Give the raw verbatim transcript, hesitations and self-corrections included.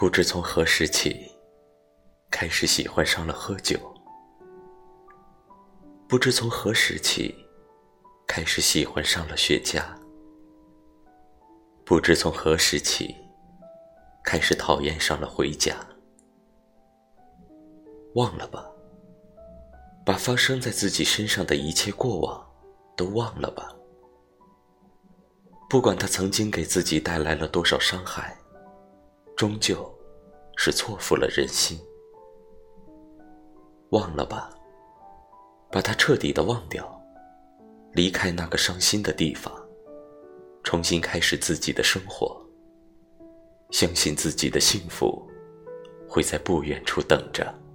不知从何时起，开始喜欢上了喝酒。不知从何时起，开始喜欢上了雪茄。不知从何时起，开始讨厌上了回家。忘了吧，把发生在自己身上的一切过往都忘了吧。不管他曾经给自己带来了多少伤害，终究是错付了人心。忘了吧，把它彻底的忘掉，离开那个伤心的地方，重新开始自己的生活，相信自己的幸福会在不远处等着。